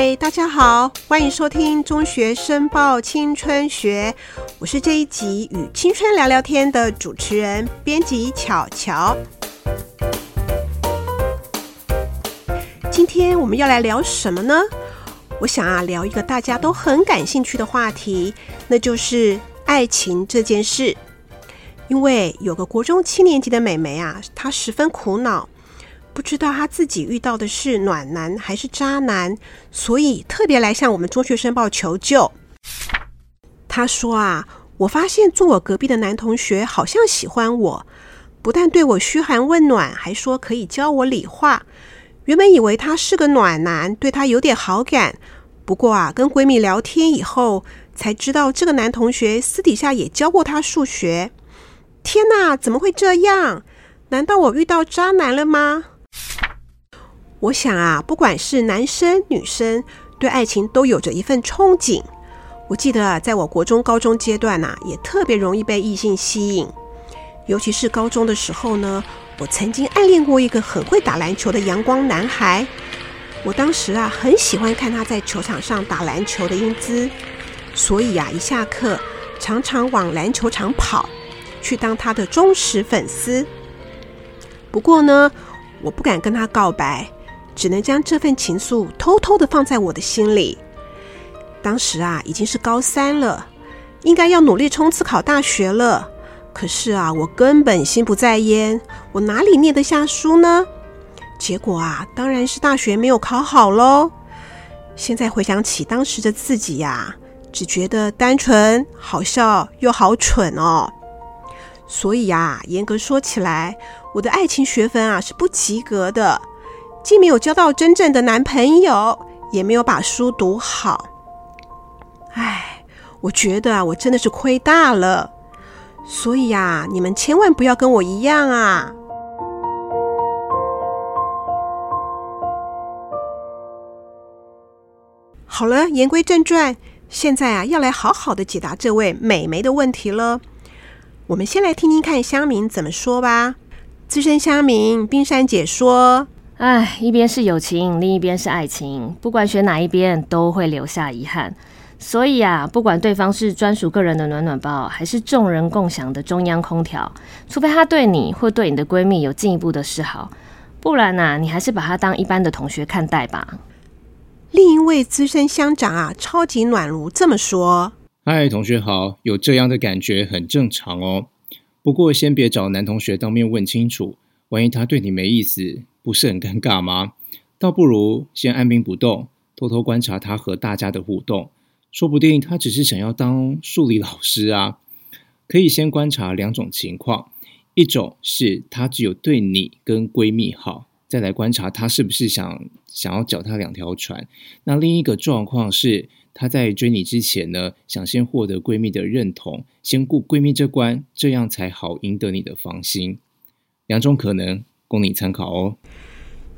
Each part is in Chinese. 嗨，大家好，欢迎收听中学申报青春学，我是这一集与青春聊聊天的主持人编辑巧巧。今天我们要来聊什么呢？我想聊一个大家都很感兴趣的话题，那就是爱情这件事。因为有个国中7年级的妹妹她十分苦恼，不知道她自己遇到的是暖男还是渣男，所以特别来向我们中学申报求救。她说我发现坐我隔壁的男同学好像喜欢我，不但对我嘘寒问暖，还说可以教我理化。原本以为他是个暖男，对他有点好感，不过跟闺蜜聊天以后才知道，这个男同学私底下也教过他数学。天哪，怎么会这样？难道我遇到渣男了吗？我想不管是男生女生，对爱情都有着一份憧憬。我记得在我国中高中阶段也特别容易被异性吸引。尤其是高中的时候呢，我曾经暗恋过一个很会打篮球的阳光男孩。我当时很喜欢看他在球场上打篮球的英姿，所以一下课常常往篮球场跑，去当他的忠实粉丝。不过呢，我不敢跟他告白，只能将这份情愫偷偷的放在我的心里。当时已经是高3了，应该要努力冲刺考大学了。可是我根本心不在焉，我哪里念得下书呢？结果当然是大学没有考好咯。现在回想起当时的自己只觉得单纯、好笑又好蠢哦。所以严格说起来，我的爱情学分是不及格的，既没有交到真正的男朋友，也没有把书读好。唉，我觉得我真的是亏大了。所以你们千万不要跟我一样啊。好了，言归正传，现在要来好好的解答这位美眉的问题了。我们先来听听看乡民怎么说吧。资深乡民冰山姐说，一边是友情，另一边是爱情，不管选哪一边都会留下遗憾。所以不管对方是专属个人的暖暖包，还是众人共享的中央空调，除非他对你或对你的闺蜜有进一步的示好，不然你还是把他当一般的同学看待吧。另一位资深乡长超级暖炉这么说，嗨，同学好，有这样的感觉很正常哦。不过先别找男同学当面问清楚，万一他对你没意思，不是很尴尬吗？倒不如先按兵不动，偷偷观察他和大家的互动，说不定他只是想要当数理老师啊。可以先观察2种情况，一种是他只有对你跟闺蜜好，再来观察他是不是想要脚踏2条船。那另一个状况是，他在追你之前呢，想先获得闺蜜的认同，先顾闺蜜这关，这样才好赢得你的芳心。2种可能供你参考哦。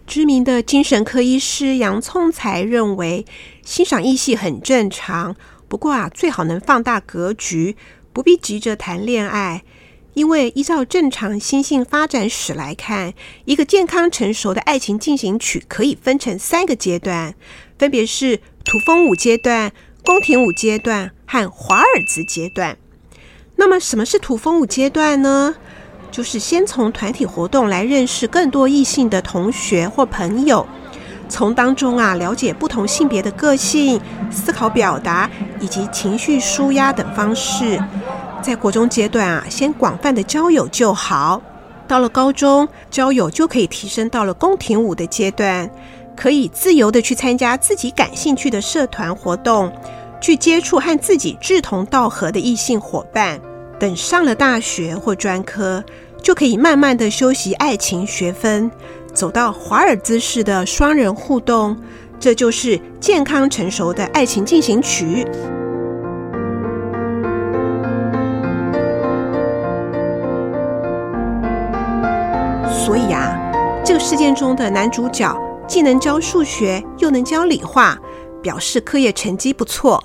知名的精神科医师杨聪才认为，欣赏异性很正常，不过最好能放大格局，不必急着谈恋爱。因为依照正常心性发展史来看，一个健康成熟的爱情进行曲可以分成3个阶段，分别是土风舞阶段、宫廷舞阶段和华尔兹阶段。那么什么是土风舞阶段呢？就是先从团体活动来认识更多异性的同学或朋友，从当中了解不同性别的个性、思考表达以及情绪抒压等方式。在国中阶段先广泛的交友就好。到了高中，交友就可以提升到了宫廷舞的阶段，可以自由的去参加自己感兴趣的社团活动，去接触和自己志同道合的异性伙伴。等上了大学或专科，就可以慢慢的修习爱情学分，走到华尔兹式的双人互动，这就是健康成熟的爱情进行曲。所以这个事件中的男主角既能教数学又能教理化，表示课业成绩不错。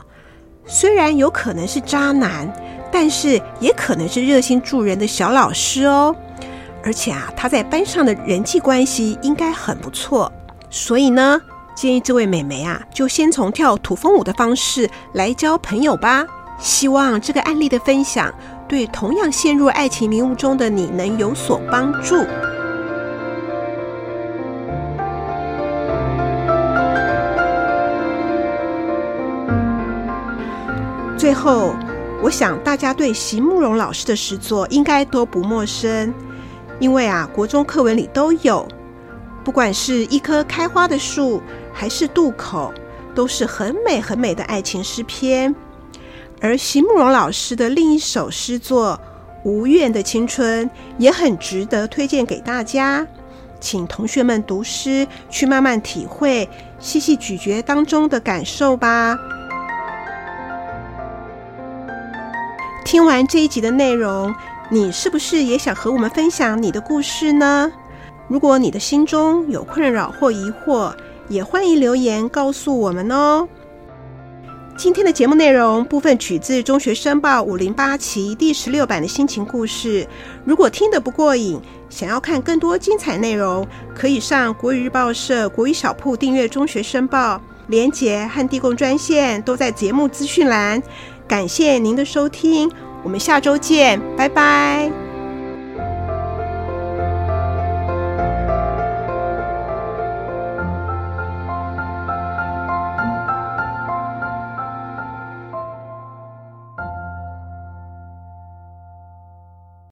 虽然有可能是渣男，但是也可能是热心助人的小老师哦。而且他在班上的人际关系应该很不错。所以呢，建议这位美眉啊，就先从跳土风舞的方式来交朋友吧。希望这个案例的分享对同样陷入爱情迷雾中的你能有所帮助。最后，我想大家对席慕蓉老师的诗作应该都不陌生，因为啊，国中课文里都有。不管是一棵开花的树，还是渡口，都是很美很美的爱情诗篇。而席慕蓉老师的另一首诗作《无怨的青春》也很值得推荐给大家，请同学们读诗，去慢慢体会，细细咀嚼当中的感受吧。听完这一集的内容，你是不是也想和我们分享你的故事呢？如果你的心中有困扰或疑惑，也欢迎留言告诉我们哦。今天的节目内容部分取自《中学生报》508期第16版的心情故事。如果听得不过瘾，想要看更多精彩内容，可以上国语日报社国语小铺订阅《中学生报》，连结和地共专线都在节目资讯栏。感谢您的收听，我们下周见，拜拜。